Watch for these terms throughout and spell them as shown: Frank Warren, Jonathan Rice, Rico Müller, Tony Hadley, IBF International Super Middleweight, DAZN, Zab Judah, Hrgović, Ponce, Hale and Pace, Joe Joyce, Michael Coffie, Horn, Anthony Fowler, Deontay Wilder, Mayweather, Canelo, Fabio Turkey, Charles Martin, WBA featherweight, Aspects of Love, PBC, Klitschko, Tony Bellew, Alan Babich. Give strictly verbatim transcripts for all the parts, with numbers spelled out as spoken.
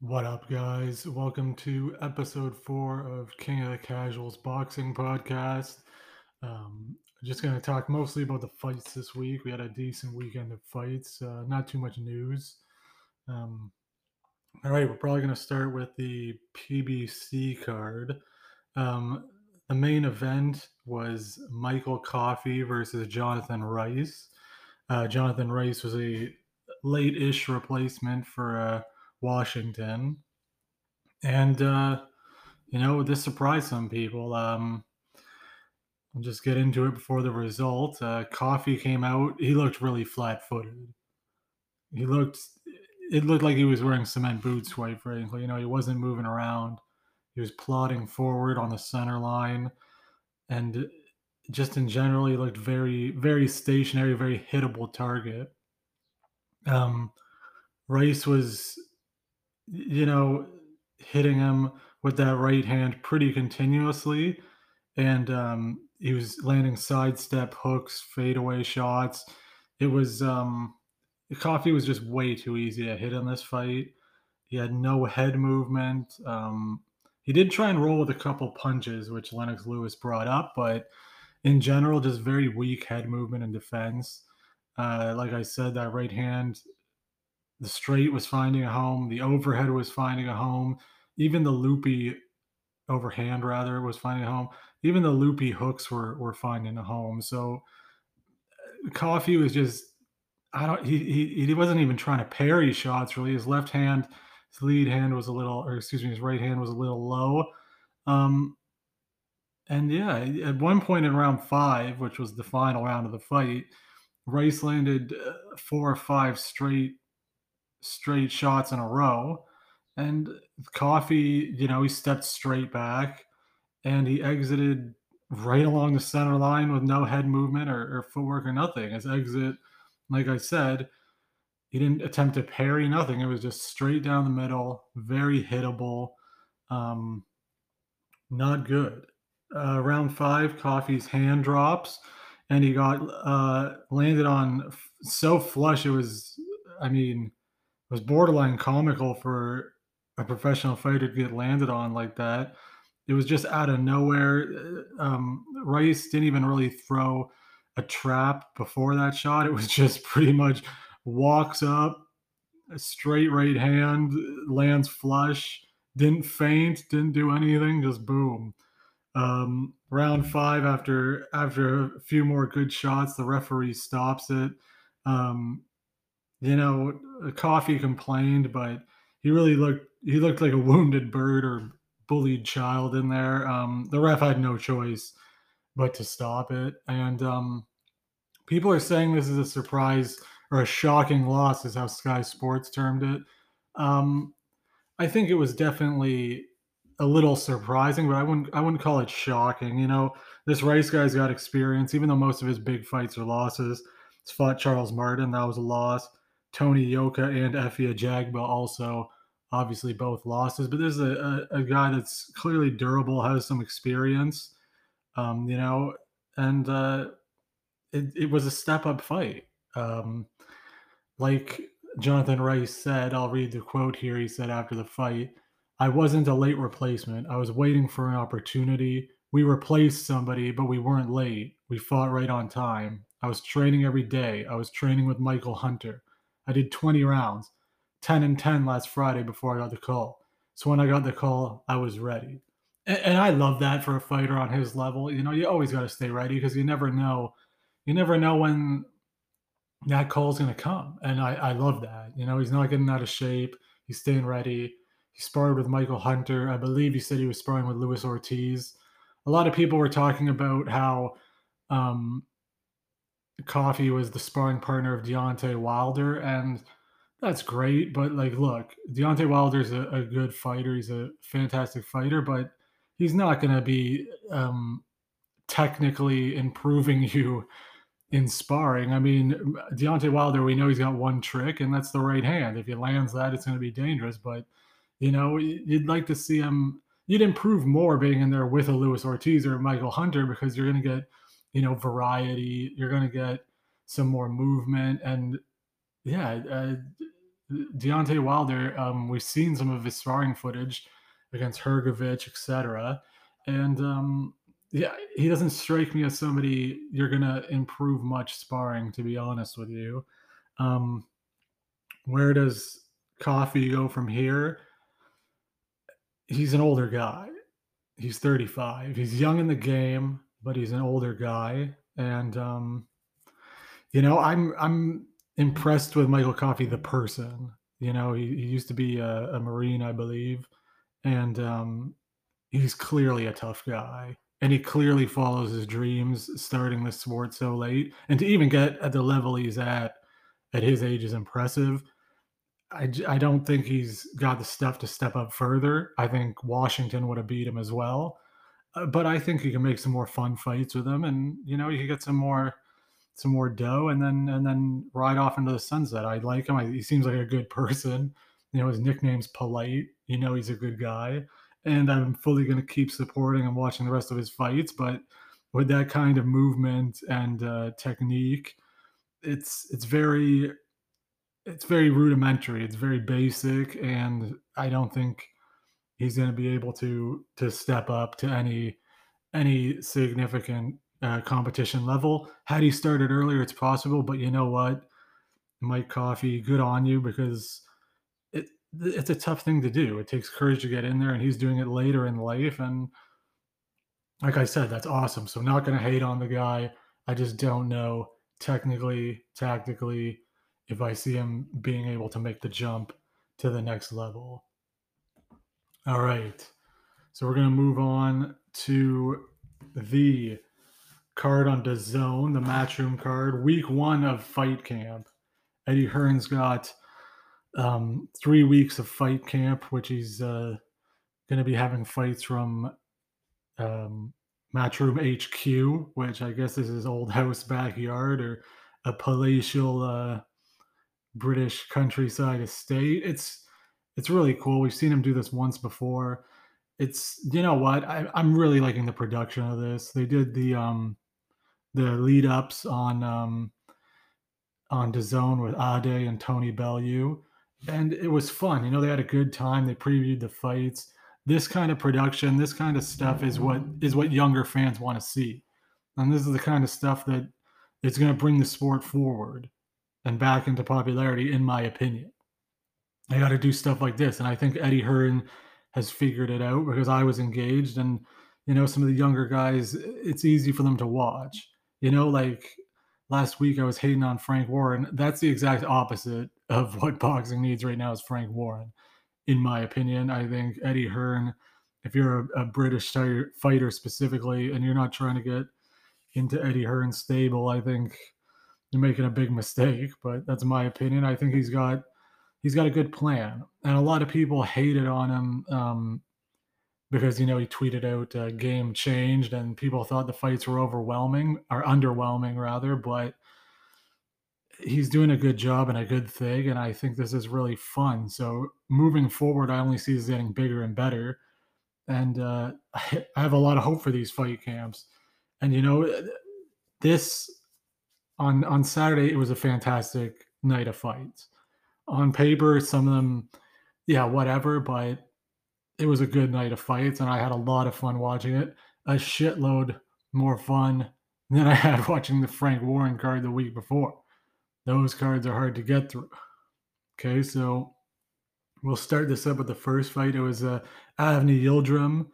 What up, guys? Welcome to episode four of King of the Casuals Boxing Podcast. Um, just going to talk mostly about the fights this week. We had a decent weekend of fights. Uh, not too much news. Um, all right, we're probably going to start with the P B C card. Um, the main event was Michael Coffie versus Jonathan Rice. Uh, Jonathan Rice was a late-ish replacement for... Uh, Washington, and uh you know, this surprised some people. um I'll just get into it before the result. uh Coffee came out, he looked really flat-footed. He looked it looked like he was wearing cement boots, quite frankly. You know, he wasn't moving around, he was plodding forward on the center line, and just in general he looked very, very stationary, very hittable target. um Rice was, you know, hitting him with that right hand pretty continuously, and um, he was landing sidestep hooks, fadeaway shots. It was um, Coffee was just way too easy to hit in this fight. He had no head movement. Um, he did try and roll with a couple punches, which Lennox Lewis brought up, but in general, just very weak head movement and defense. Uh, like I said, that right hand. The straight was finding a home. The overhead was finding a home. Even the loopy overhand, rather, was finding a home. Even the loopy hooks were were finding a home. So Coffee was just, I don't, he, he, he wasn't even trying to parry shots, really. His left hand, his lead hand was a little, or excuse me, his right hand was a little low. Um, and yeah, at one point in round five, which was the final round of the fight, Rice landed four or five straight straight shots in a row, and Coffee, you know, he stepped straight back and he exited right along the center line with no head movement or, or footwork or nothing. His exit, like I said, he didn't attempt to parry, nothing. It was just straight down the middle, very hittable. Um, not good. Uh, round five, Coffee's hand drops and he got uh, landed on so flush. It was, I mean, it was borderline comical for a professional fighter to get landed on like that. It was just out of nowhere. Um, Rice didn't even really throw a trap before that shot. It was just pretty much walks up, a straight right hand, lands flush, didn't faint, didn't do anything, just boom. Um, round five, after after a few more good shots, the referee stops it. Um, You know, Coffee complained, but he really looked he looked like a wounded bird or bullied child in there. Um, the ref had no choice but to stop it. And um, people are saying this is a surprise or a shocking loss, is how Sky Sports termed it. Um, I think it was definitely a little surprising, but I wouldn't I wouldn't call it shocking. You know, this Rice guy's got experience, even though most of his big fights are losses. He's fought Charles Martin, that was a loss. Tony Yoka and Effia Jagba also, obviously both losses, but there's a, a, a guy that's clearly durable, has some experience, um, you know, and uh, it, it was a step-up fight. Um, like Jonathan Rice said, I'll read the quote here, he said after the fight, "I wasn't a late replacement. I was waiting for an opportunity. We replaced somebody, but we weren't late. We fought right on time. I was training every day. I was training with Michael Hunter. I did twenty rounds, ten and ten last Friday before I got the call. So when I got the call, I was ready." And, and I love that for a fighter on his level. You know, you always got to stay ready because you never know. You never know when that call's going to come. And I, I love that. You know, he's not getting out of shape. He's staying ready. He sparred with Michael Hunter. I believe he said he was sparring with Luis Ortiz. A lot of people were talking about how um, – Coffee was the sparring partner of Deontay Wilder, and that's great, but like, look, Deontay Wilder's a, a good fighter, he's a fantastic fighter, but he's not going to be um, technically improving you in sparring. I mean, Deontay Wilder, we know he's got one trick, and that's the right hand. If he lands that, it's going to be dangerous, but you know, you'd like to see him, you'd improve more being in there with a Luis Ortiz or Michael Hunter, because you're going to get, you know, variety, you're going to get some more movement. And yeah, uh, Deontay Wilder, um, we've seen some of his sparring footage against Hrgović, et cetera. And um, yeah, he doesn't strike me as somebody you're going to improve much sparring, to be honest with you. Um, where does Coffie go from here? He's an older guy. He's thirty-five. He's young in the game, but he's an older guy. And, um, you know, I'm I'm impressed with Michael Coffie, the person. You know, he, he used to be a, a Marine, I believe. And um, he's clearly a tough guy. And he clearly follows his dreams, starting this sport so late. And to even get at the level he's at, at his age, is impressive. I, I don't think he's got the stuff to step up further. I think Washington would have beat him as well. Uh, but I think he can make some more fun fights with him, and, you know, you can get some more some more dough and then and then ride off into the sunset. I like him. I, he seems like a good person. You know, his nickname's Polite. You know, he's a good guy. And I'm fully going to keep supporting and watching the rest of his fights. But with that kind of movement and uh, technique, it's it's very... It's very rudimentary. It's very basic, and I don't think he's going to be able to to step up to any any significant uh, competition level. Had he started earlier, it's possible. But you know what, Mike Coffie, good on you, because it it's a tough thing to do. It takes courage to get in there, and he's doing it later in life. And like I said, that's awesome. So I'm not going to hate on the guy. I just don't know technically, tactically, if I see him being able to make the jump to the next level. All right. So we're going to move on to the card on DAZN, the Matchroom card, week one of fight camp. Eddie Hearn's got um, three weeks of fight camp, which he's uh, going to be having fights from um, Matchroom H Q, which I guess is his old house backyard, or a palatial uh, British countryside estate. It's it's really cool. We've seen him do this once before. It's, you know what, I, I'm really liking the production of this. They did the um the lead ups on um on DAZN with Ade and Tony Bellew, and it was fun. You know, they had a good time. They previewed the fights. This kind of production, this kind of stuff is what is what younger fans want to see, and this is the kind of stuff that it's going to bring the sport forward and back into popularity, in my opinion. I got to do stuff like this. And I think Eddie Hearn has figured it out, because I was engaged. And, you know, some of the younger guys, it's easy for them to watch. You know, like last week I was hating on Frank Warren. That's the exact opposite of what boxing needs right now, is Frank Warren, in my opinion. I think Eddie Hearn, if you're a, a British fighter specifically, and you're not trying to get into Eddie Hearn's stable, I think you're making a big mistake, but that's my opinion. I think he's got he's got a good plan, and a lot of people hated on him um, because, you know, he tweeted out uh, game changed, and people thought the fights were overwhelming or underwhelming rather. But he's doing a good job and a good thing, and I think this is really fun. So moving forward, I only see this getting bigger and better, and uh, I have a lot of hope for these fight camps. And you know, this. On on Saturday, it was a fantastic night of fights. On paper, some of them, yeah, whatever, but it was a good night of fights, and I had a lot of fun watching it. A shitload more fun than I had watching the Frank Warren card the week before. Those cards are hard to get through. Okay, so we'll start this up with the first fight. It was uh, Avni Yildirim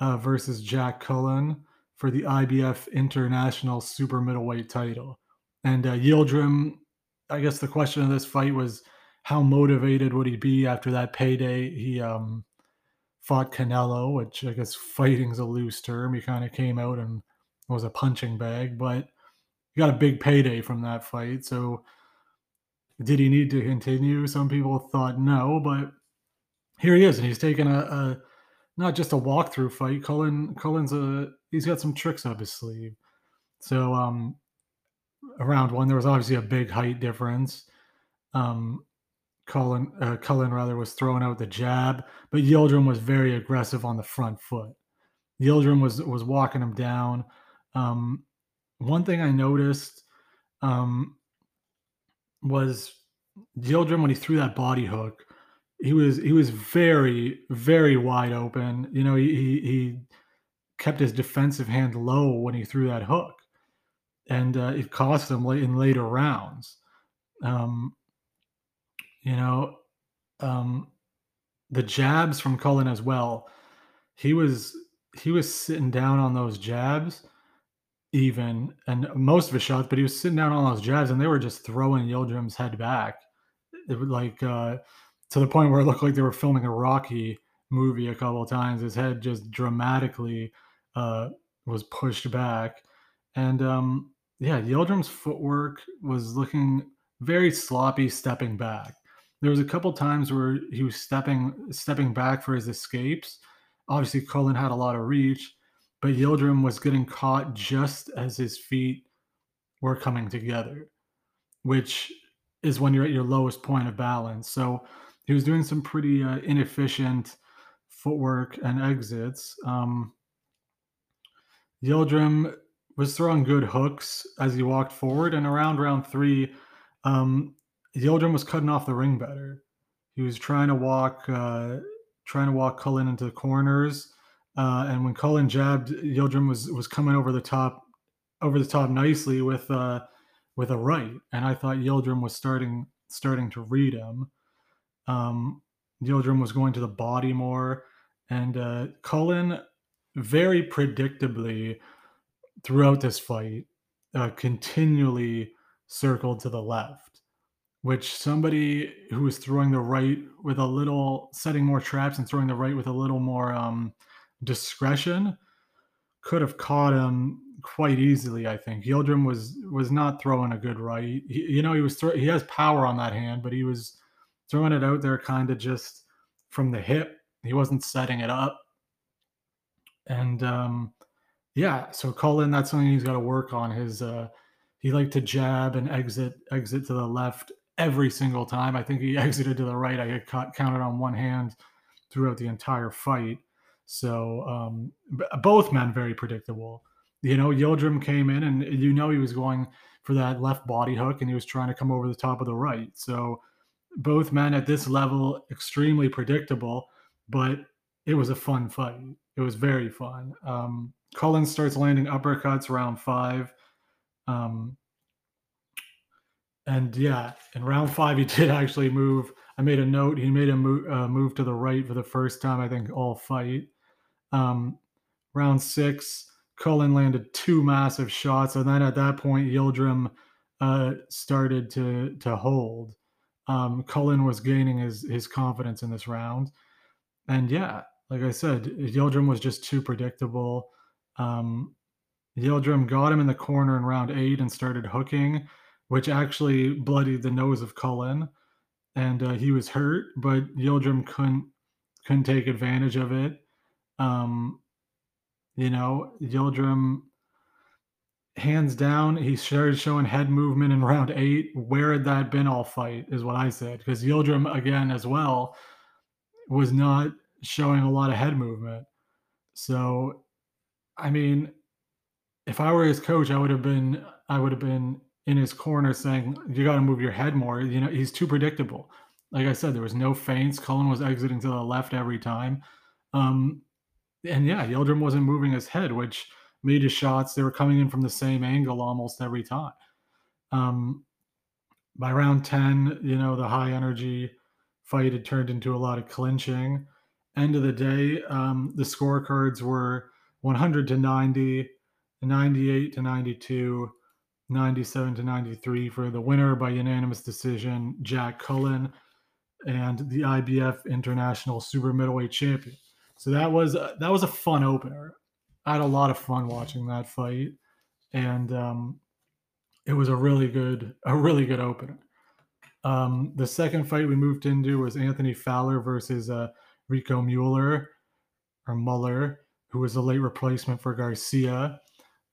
uh, versus Jack Cullen for the I B F International Super Middleweight title. And uh, Yildirim, I guess the question of this fight was, how motivated would he be after that payday? He um, fought Canelo, which I guess fighting's a loose term. He kind of came out and was a punching bag, but he got a big payday from that fight. So did he need to continue? Some people thought no, but here he is, and he's taking a, a not just a walkthrough fight. Cullen, Cullen's a he's got some tricks up his sleeve. So um. Around one, there was obviously a big height difference. Um, Cullen, uh, Cullen rather, was throwing out the jab, but Yildirim was very aggressive on the front foot. Yildirim was was walking him down. Um, one thing I noticed um, was Yildirim, when he threw that body hook, he was he was very, very wide open. You know, he he kept his defensive hand low when he threw that hook, and uh, it cost him in later rounds. Um, you know, um, the jabs from Cullen as well. He was he was sitting down on those jabs, even and most of his shots, but he was sitting down on those jabs, and they were just throwing Yildirim's head back. It was like uh, to the point where it looked like they were filming a Rocky movie a couple of times. His head just dramatically uh, was pushed back, and um, yeah, Yildirim's footwork was looking very sloppy stepping back. There was a couple times where he was stepping stepping back for his escapes. Obviously, Cullen had a lot of reach, but Yildirim was getting caught just as his feet were coming together, which is when you're at your lowest point of balance. So he was doing some pretty uh, inefficient footwork and exits. Um, Yildirim was throwing good hooks as he walked forward, and around round three, um, Yildirim was cutting off the ring better. He was trying to walk, uh, trying to walk Cullen into the corners. Uh, and when Cullen jabbed, Yildirim was was coming over the top, over the top nicely with uh, with a right. And I thought Yildirim was starting starting to read him. Um, Yildirim was going to the body more, and uh, Cullen very predictably throughout this fight uh, continually circled to the left, which somebody who was throwing the right with a little, setting more traps and throwing the right with a little more Um, discretion could have caught him quite easily. I think Yildirim was was not throwing a good right. He, you know, he was throw, he has power on that hand, but he was throwing it out there kind of just from the hip. He wasn't setting it up, and um, yeah. So Cullen, that's something he's got to work on. His uh, he liked to jab and exit exit to the left every single time. I think he exited to the right. I had caught, counted on one hand throughout the entire fight. So um, b- both men very predictable. You know, Yildirim came in, and you know he was going for that left body hook, and he was trying to come over the top of the right. So both men at this level extremely predictable, but it was a fun fight. It was very fun. Um, Cullen starts landing uppercuts round five, um, and yeah, in round five he did actually move. I made a note. He made a move, uh, move to the right for the first time, I think, all fight. Um, round six, Cullen landed two massive shots, and then at that point, Yildirim uh, started to to hold. Um, Cullen was gaining his his confidence in this round, and yeah, like I said, Yildirim was just too predictable. Um, Yildirim got him in the corner in round eight and started hooking, which actually bloodied the nose of Cullen, and uh, he was hurt, but Yildirim couldn't couldn't take advantage of it. Um, you know, Yildirim, hands down, he started showing head movement in round eight. Where had that been all fight is what I said, because Yildirim, again, as well, was not showing a lot of head movement. So, I mean, if I were his coach, I would have been, I would have been in his corner saying, you got to move your head more. You know, he's too predictable. Like I said, there was no feints. Cullen was exiting to the left every time. Um, and yeah, Yildirim wasn't moving his head, which made his shots, they were coming in from the same angle almost every time. Um, by round ten, you know, the high energy fight had turned into a lot of clinching. End of the day, um, the scorecards were one hundred to ninety, ninety-eight to ninety-two, ninety-seven to ninety-three for the winner by unanimous decision, Jack Cullen, and the I B F International Super Middleweight Champion. So that was a, that was a fun opener. I had a lot of fun watching that fight, and um, it was a really good a really good opener. Um, the second fight we moved into was Anthony Fowler versus uh, Rico Müller or Muller, who was a late replacement for Garcia.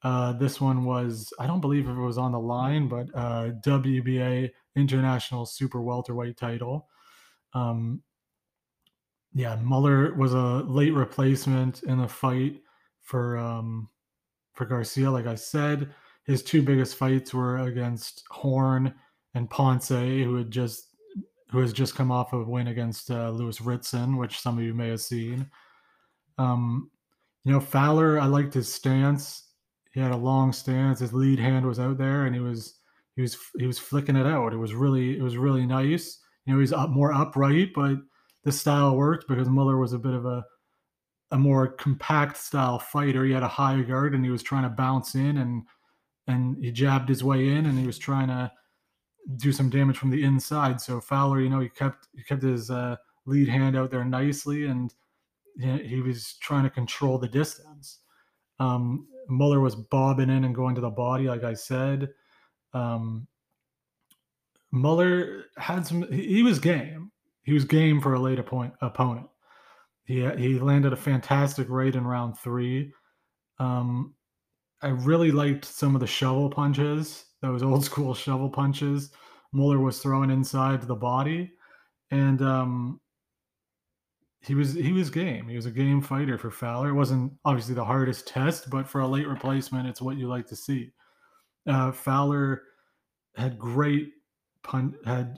Uh, this one was, I don't believe if it was on the line, but uh, W B A International Super Welterweight title. Um, yeah, Müller was a late replacement in the fight for um, for Garcia. Like I said, his two biggest fights were against Horn and Ponce, who had just who has just come off a win against uh, Lewis Ritson, which some of you may have seen. Um, you know, Fowler, I liked his stance. He had a long stance. His lead hand was out there, and he was he was he was flicking it out. It was really it was really nice. You know, he's up more upright, but the style worked because Müller was a bit of a a more compact style fighter. He had a high guard, and he was trying to bounce in, and and he jabbed his way in, and he was trying to do some damage from the inside. So Fowler, you know, he kept he kept his uh, lead hand out there nicely, and he was trying to control the distance. Um, Müller was bobbing in and going to the body, like I said. Um, Müller had some. He was game. He was game for a late appoint, opponent. He he landed a fantastic right in round three. Um, I really liked some of the shovel punches. Those old school shovel punches Müller was throwing inside to the body, and um, he was he was game. He was a game fighter for Fowler. It wasn't obviously the hardest test, but for a late replacement, it's what you like to see. Uh, Fowler had great punch, had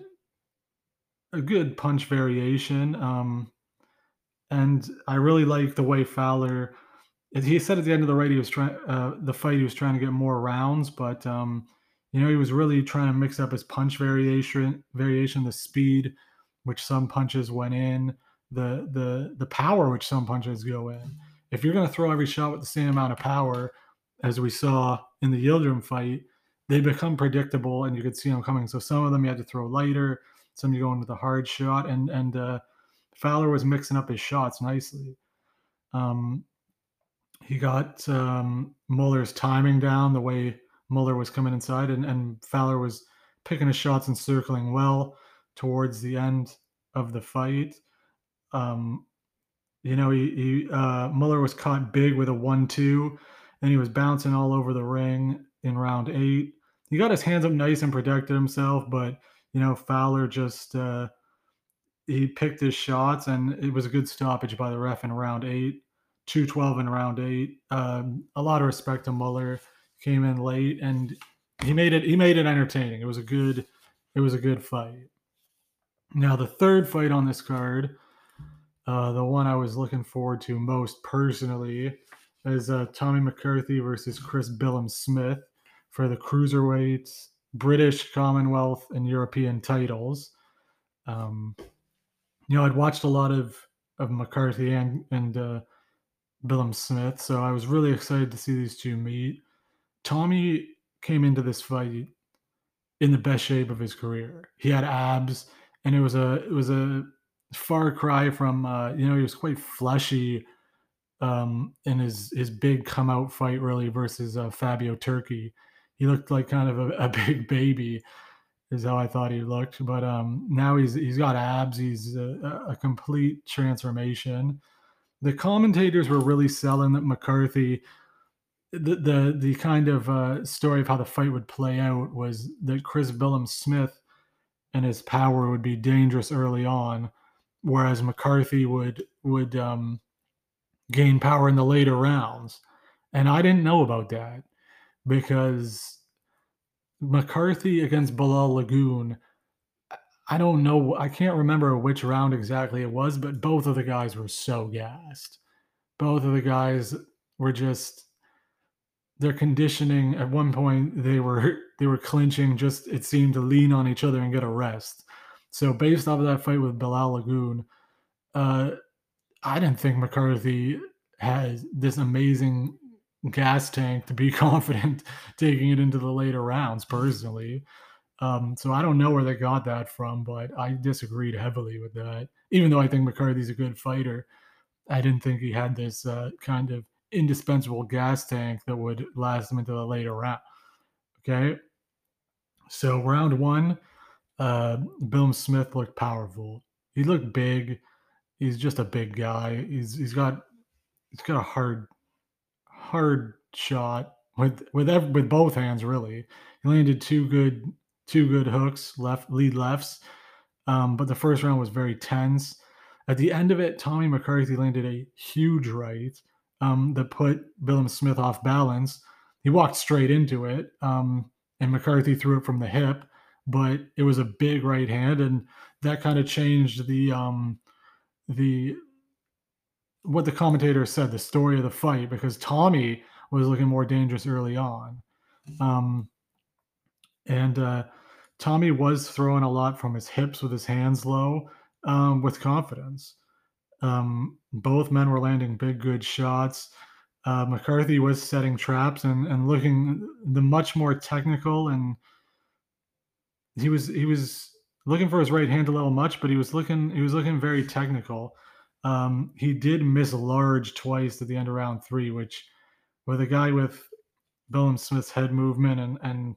a good punch variation, um, and I really liked the way Fowler. He said at the end of the right, he was trying uh, the fight. He was trying to get more rounds, but. Um, You know, he was really trying to mix up his punch variation, variation, the speed, which some punches went in, the the the power, which some punches go in. If you're going to throw every shot with the same amount of power, as we saw in the Yildirim fight, they become predictable, and you could see them coming. So some of them you had to throw lighter, some you go in with a hard shot, and and uh, Fowler was mixing up his shots nicely. Um, he got um, Müller's timing down the way. Müller was coming inside, and, and Fowler was picking his shots and circling well towards the end of the fight. Um, you know, he, he uh, Müller was caught big with a one two, and he was bouncing all over the ring in round eight. He got his hands up nice and protected himself, but, you know, Fowler just uh, he picked his shots, and it was a good stoppage by the ref in round eight, two twelve in round eight. Um, a lot of respect to Müller. Came in late, and he made it. He made it entertaining. It was a good. It was a good fight. Now the third fight on this card, uh, the one I was looking forward to most personally, is uh, Tommy McCarthy versus Chris Billam-Smith for the cruiserweight British, Commonwealth, and European titles. Um, you know, I'd watched a lot of of McCarthy and and uh, Billam-Smith, so I was really excited to see these two meet. Tommy came into this fight in the best shape of his career. He had abs, and it was a it was a far cry from uh, you know, he was quite fleshy um, in his his big come out fight really versus uh, Fabio Turkey. He looked like kind of a, a big baby, is how I thought he looked. But um, now he's he's got abs. He's a, a complete transformation. The commentators were really selling that McCarthy. The, the the kind of uh, story of how the fight would play out was that Chris Billam-Smith and his power would be dangerous early on, whereas McCarthy would would um, gain power in the later rounds. And I didn't know about that because McCarthy against Bilal Laggoune, I don't know, I can't remember which round exactly it was, but both of the guys were so gassed. Both of the guys were just... Their conditioning at one point they were they were clinching, just it seemed to lean on each other and get a rest. So based off of that fight with Bilal Laggoune, uh, I didn't think McCarthy has this amazing gas tank to be confident taking it into the later rounds personally. Um, so I don't know where they got that from, but I disagreed heavily with that. Even though I think McCarthy's a good fighter, I didn't think he had this uh, kind of indispensable gas tank that would last them into the later round. Okay, so round one, uh, Billam-Smith looked powerful. He looked big. He's just a big guy. He's he's got he's got a hard hard shot with with every, with both hands really. He landed two good two good hooks, left lead lefts. Um, but the first round was very tense. At the end of it, Tommy McCarthy landed a huge right. Um, that put Billam-Smith off balance. He walked straight into it, um, and McCarthy threw it from the hip, but it was a big right hand, and that kind of changed the um, the what the commentator said, the story of the fight, because Tommy was looking more dangerous early on. Um, and uh, Tommy was throwing a lot from his hips with his hands low um, with confidence. Um, both men were landing big, good shots. Uh, McCarthy was setting traps and, and looking the much more technical, and he was he was looking for his right hand a little much, but he was looking he was looking very technical. Um, he did miss large twice at the end of round three, which with a guy with Billam-Smith's head movement and and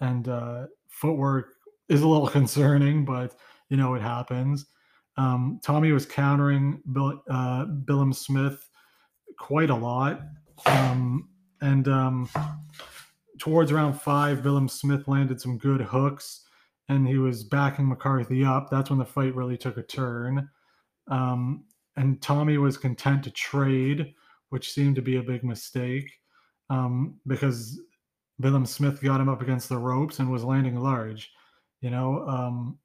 and uh, footwork is a little concerning, but you know it happens. Um, Tommy was countering Bill, uh, Billam-Smith quite a lot. Um, and um, towards round five, Billam-Smith landed some good hooks and he was backing McCarthy up. That's when the fight really took a turn. Um, and Tommy was content to trade, which seemed to be a big mistake um, because Billam-Smith got him up against the ropes and was landing large. You know, um,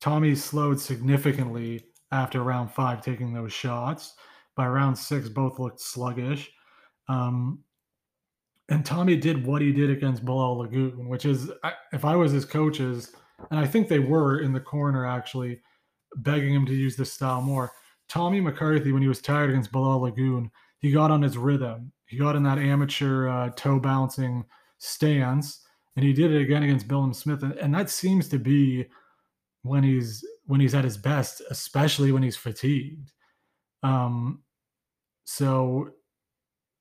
Tommy slowed significantly after round five, taking those shots. By round six, both looked sluggish. Um, and Tommy did what he did against Bilal Laggoune, which is, I, if I was his coaches, and I think they were in the corner actually, begging him to use this style more. Tommy McCarthy, when he was tired against Bilal Laggoune, he got on his rhythm. He got in that amateur uh, toe-bouncing stance, and he did it again against Billam-Smith. And, and that seems to be when he's when he's at his best, especially when he's fatigued. Um, so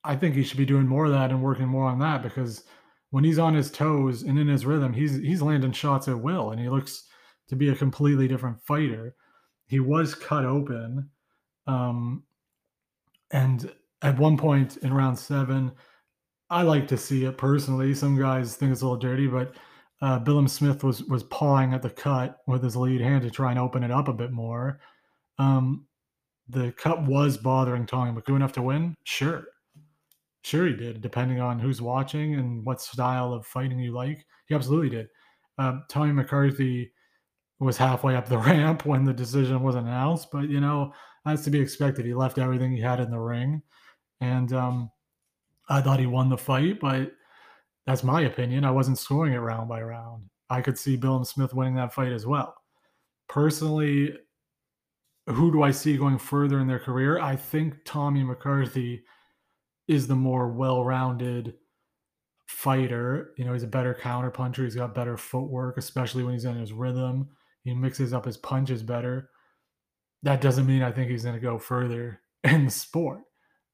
I think he should be doing more of that and working more on that, because when he's on his toes and in his rhythm, he's, he's landing shots at will. And he looks to be a completely different fighter. He was cut open. Um, and at one point in round seven, I like to see it personally. Some guys think it's a little dirty, but, uh, Billam-Smith was, was pawing at the cut with his lead hand to try and open it up a bit more. Um, The cut was bothering Tommy, but do enough to win? Sure. Sure he did, depending on who's watching and what style of fighting you like. He absolutely did. Uh, Tommy McCarthy was halfway up the ramp when the decision was announced, but, you know, that's to be expected. He left everything he had in the ring, and um, I thought he won the fight, but that's my opinion. I wasn't scoring it round by round. I could see Billam-Smith winning that fight as well. Personally, who do I see going further in their career? I think Tommy McCarthy is the more well-rounded fighter. You know, he's a better counterpuncher. He's got better footwork, especially when he's in his rhythm. He mixes up his punches better. That doesn't mean I think he's going to go further in the sport.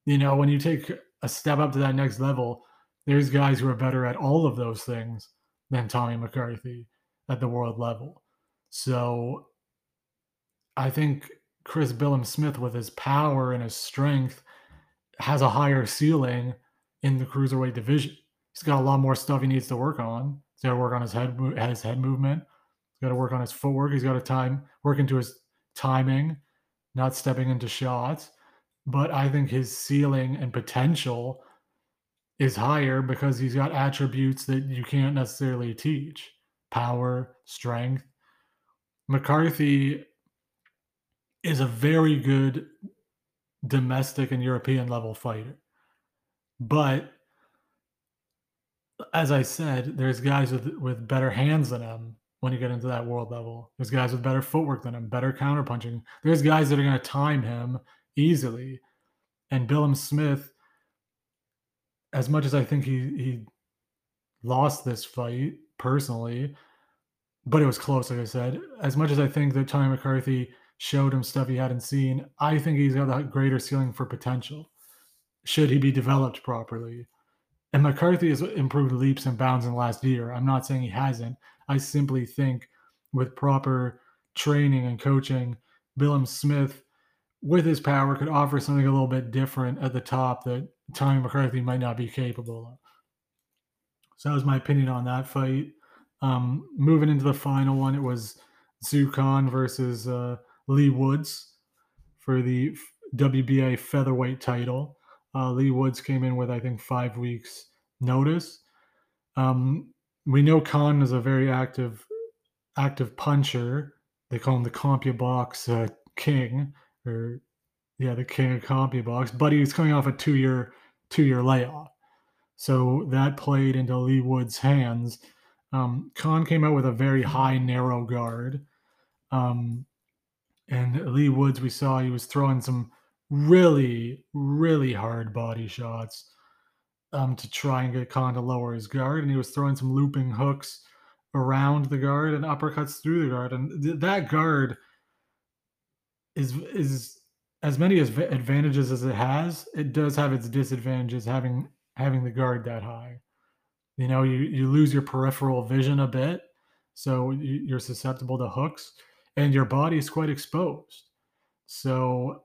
You know, when you take a step up to that next level, there's guys who are better at all of those things than Tommy McCarthy at the world level. So I think Chris Billam-Smith, with his power and his strength, has a higher ceiling in the cruiserweight division. He's got a lot more stuff he needs to work on. He's got to work on his head, his head movement. He's got to work on his footwork. He's got to time work into his timing, not stepping into shots. But I think his ceiling and potential is higher because he's got attributes that you can't necessarily teach: power, strength. McCarthy is a very good domestic and European level fighter. But as I said, there's guys with, with better hands than him when you get into that world level. There's guys with better footwork than him, better counterpunching. There's guys that are going to time him easily. And Billam-Smith, as much as I think he, he lost this fight personally, but it was close, like I said, as much as I think that Tommy McCarthy showed him stuff he hadn't seen, I think he's got a greater ceiling for potential, should he be developed properly. And McCarthy has improved leaps and bounds in the last year. I'm not saying he hasn't. I simply think with proper training and coaching, Billam-Smith, with his power, could offer something a little bit different at the top that Tommy McCarthy might not be capable of. So that was my opinion on that fight. Um, moving into the final one, it was Zorkhan versus Uh, Leigh Wood for the W B A featherweight title. Uh, Leigh Wood came in with, I think, five weeks notice. Um, we know Khan is a very active active puncher they call him the CompuBox uh, King, or yeah, the King of CompuBox. But he was coming off a two-year two-year layoff, so that played into Leigh Wood's hands. Um, Khan came out with a very high narrow guard, um, and Leigh Woods, we saw he was throwing some really, really hard body shots um, to try and get Khan to lower his guard, and he was throwing some looping hooks around the guard and uppercuts through the guard. And th- that guard is is as many as advantages as it has, it does have its disadvantages having having the guard that high. You know, you, you lose your peripheral vision a bit, so you, you're susceptible to hooks, and your body is quite exposed. So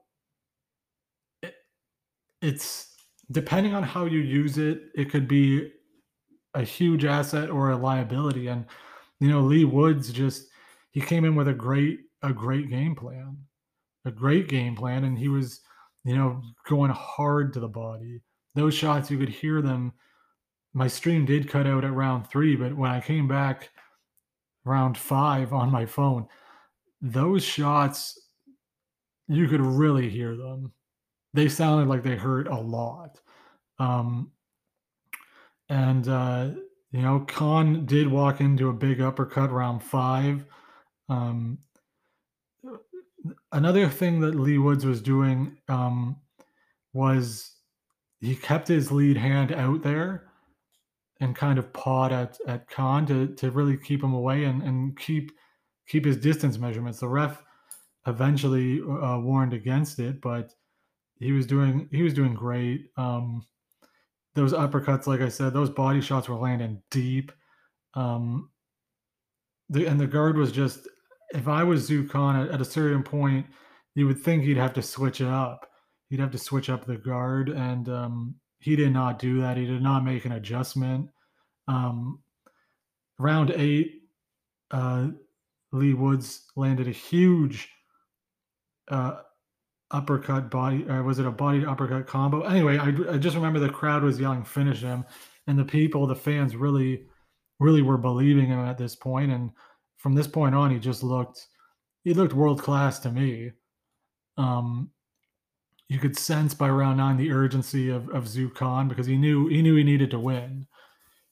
it, it's depending on how you use it, it could be a huge asset or a liability. And, you know, Leigh Woods just, he came in with a great, a great game plan, a great game plan. And he was, you know, going hard to the body. Those shots, you could hear them. My stream did cut out at round three, but when I came back round five on my phone, those shots, you could really hear them. They sounded like they hurt a lot. Um, and, uh, you know, Khan did walk into a big uppercut round five. Um, another thing that Leigh Woods was doing um, was he kept his lead hand out there and kind of pawed at, at Khan to, to really keep him away and, and keep keep his distance measurements. The ref eventually uh, warned against it, but he was doing he was doing great. Um, those uppercuts, like I said, those body shots were landing deep. Um, the, and the guard was just, if I was Zorkhan, at, at a certain point, you would think he'd have to switch it up. He'd have to switch up the guard, and um, he did not do that. He did not make an adjustment. Um, round eight, uh, Leigh Woods landed a huge uh, uppercut body, or was it a body uppercut combo? Anyway, I, I just remember the crowd was yelling, finish him. And the people, the fans really, really were believing him at this point. And from this point on, he just looked, he looked world-class to me. Um, You could sense by round nine the urgency of, of Zorkhan because he knew he knew he needed to win.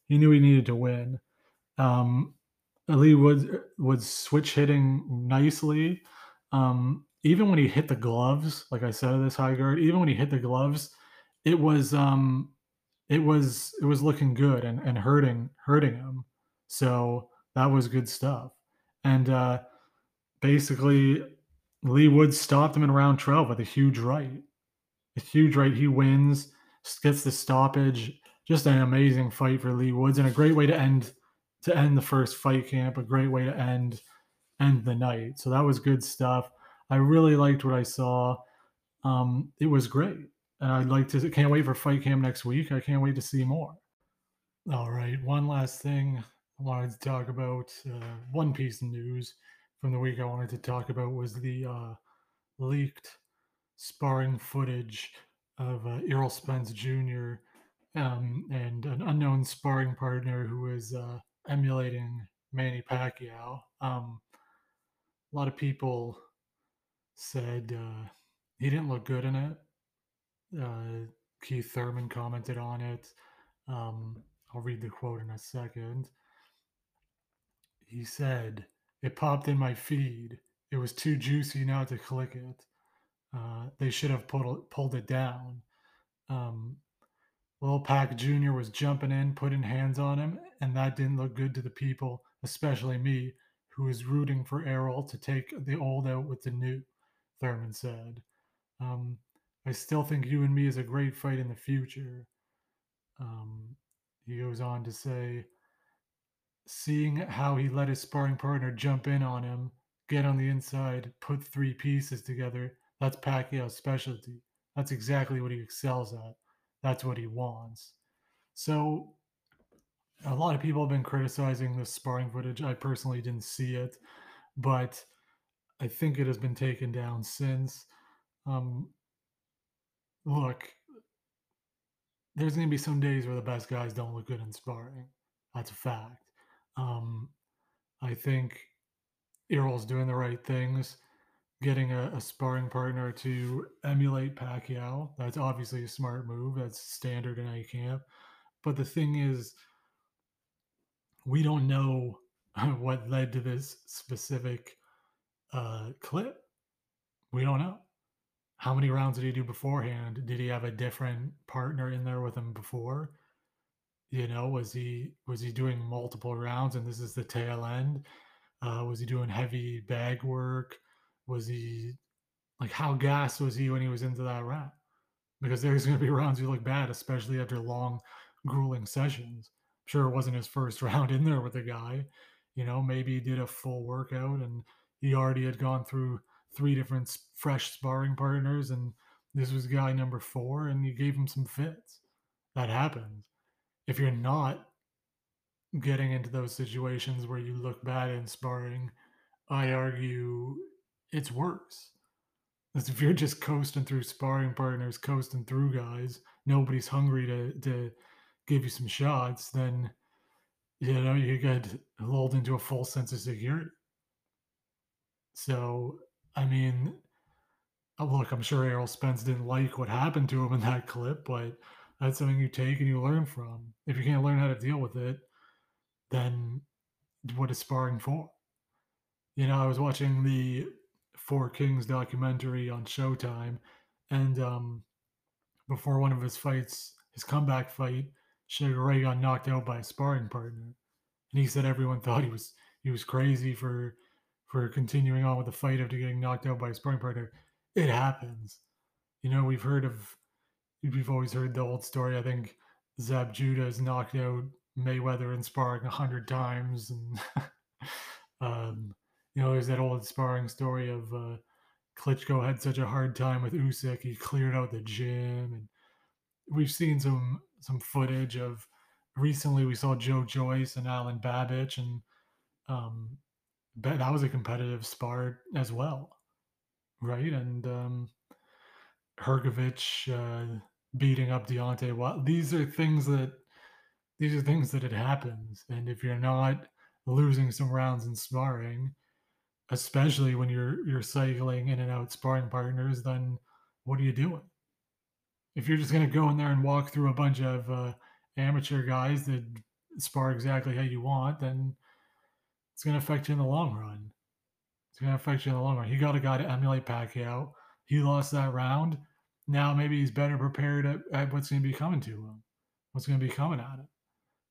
He knew he needed to win. Um, Leigh Woods was switch hitting nicely. Um, even when he hit the gloves, like I said, this high guard, even when he hit the gloves, it was um, it was it was looking good and, and hurting hurting him. So that was good stuff. And uh, basically, Leigh Woods stopped him in round twelve with a huge right. A huge right. He wins, gets the stoppage. Just an amazing fight for Leigh Woods, and a great way to end to end the first fight camp. A great way to end end the night. So that was good stuff. I really liked what I saw. Um, it was great, and I'd like to. Can't wait for fight camp next week. I can't wait to see more. All right, one last thing I wanted to talk about. Uh, one piece of news from the week I wanted to talk about was the uh, leaked sparring footage of uh, Errol Spence Junior Um, and an unknown sparring partner who is uh, emulating Manny Pacquiao. Um, a lot of people said uh, he didn't look good in it. Uh, Keith Thurman commented on it. Um, I'll read the quote in a second. He said, "It popped in my feed. It was too juicy not to click it. Uh, they should have pulled, pulled it down. Um, Lil Pac Junior was jumping in, putting hands on him, and that didn't look good to the people, especially me, who is rooting for Errol to take the old out with the new," Thurman said. Um, "I still think you and me is a great fight in the future." Um, he goes on to say, "Seeing how he let his sparring partner jump in on him, get on the inside, put three pieces together, that's Pacquiao's specialty. That's exactly what he excels at. That's what he wants." So a lot of people have been criticizing this sparring footage. I personally didn't see it, but I think it has been taken down since. Um, look, there's going to be some days where the best guys don't look good in sparring. That's a fact. Um, I think Errol's doing the right things, getting a, a sparring partner to emulate Pacquiao. That's obviously a smart move. That's standard in any camp. But the thing is, we don't know what led to this specific uh, clip. We don't know. How many rounds did he do beforehand? Did he have a different partner in there with him before? You know, was he was he doing multiple rounds and this is the tail end? Uh, was he doing heavy bag work? Was he, like, how gassed was he when he was into that round? Because there's going to be rounds you look bad, especially after long, grueling sessions. I'm sure it wasn't his first round in there with the guy. You know, maybe he did a full workout and he already had gone through three different fresh sparring partners, and this was guy number four, and you gave him some fits. That happens. If you're not getting into those situations where you look bad in sparring, I argue it's worse. Because if you're just coasting through sparring partners, coasting through guys, nobody's hungry to to give you some shots, then, you know, you get lulled into a false sense of security. So, I mean, look, I'm sure Errol Spence didn't like what happened to him in that clip, but that's something you take and you learn from. If you can't learn how to deal with it, then what is sparring for? You know, I was watching the Four Kings documentary on Showtime, and um, before one of his fights, his comeback fight, Sugar Ray got knocked out by a sparring partner, and he said everyone thought he was he was crazy for for continuing on with the fight after getting knocked out by a sparring partner. It happens. You know, we've heard of, we've always heard the old story. I think Zab Judah has knocked out Mayweather in sparring a hundred times, and um, you know, there's that old sparring story of uh, Klitschko had such a hard time with Usyk, he cleared out the gym, and we've seen some some footage of recently. We saw Joe Joyce and Alan Babich, and um, that was a competitive spar as well, right? And um, Hrgović uh, beating up Deontay Wilder. These are things that these are things that it happens, and if you're not losing some rounds in sparring, especially when you're you're cycling in and out sparring partners, then what are you doing? If you're just going to go in there and walk through a bunch of uh, amateur guys that spar exactly how you want, then it's going to affect you in the long run. It's going to affect you in the long run. You got a guy to emulate Pacquiao. He lost that round. Now maybe he's better prepared at, at what's going to be coming to him, what's going to be coming at him.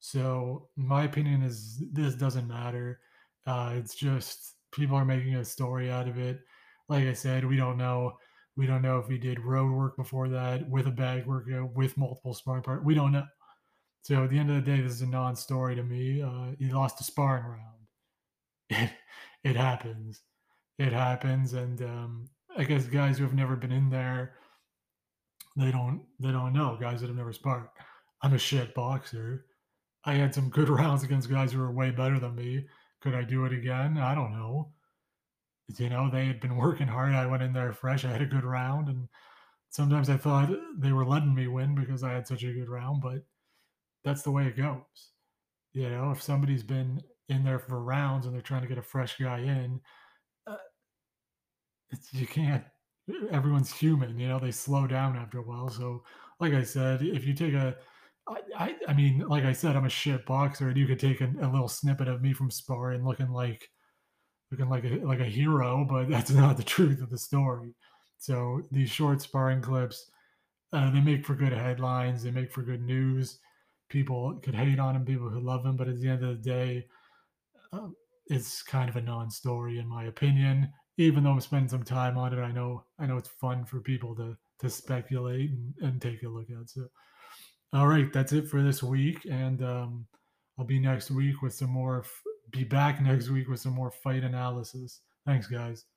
So my opinion is this doesn't matter. Uh, it's just people are making a story out of it. Like I said, we don't know. We don't know if he did road work before that, with a bag workout, with multiple sparring partners. We don't know. So at the end of the day, this is a non-story to me. Uh, he lost a sparring round. It, it happens. It happens. And um, I guess guys who have never been in there, they don't they don't know. Guys that have never sparred. I'm a shit boxer. I had some good rounds against guys who were way better than me. Could I do it again? I don't know. You know, they had been working hard. I went in there fresh. I had a good round. And sometimes I thought they were letting me win because I had such a good round. But that's the way it goes. You know, if somebody's been in there for rounds and they're trying to get a fresh guy in, uh, it's, you can't. Everyone's human. You know, they slow down after a while. So, like I said, if you take a I, I, I mean, like I said, I'm a shit boxer, and you could take a, a little snippet of me from sparring looking like looking like a like a hero, but that's not the truth of the story. So these short sparring clips, uh, they make for good headlines, they make for good news. People could hate on them, people could love them, but at the end of the day, uh, it's kind of a non-story in my opinion. Even though I'm spending some time on it, I know I know it's fun for people to to speculate and, and take a look at. So, all right, that's it for this week, and um, I'll be next week with some more. F- be back next week with some more fight analysis. Thanks, guys.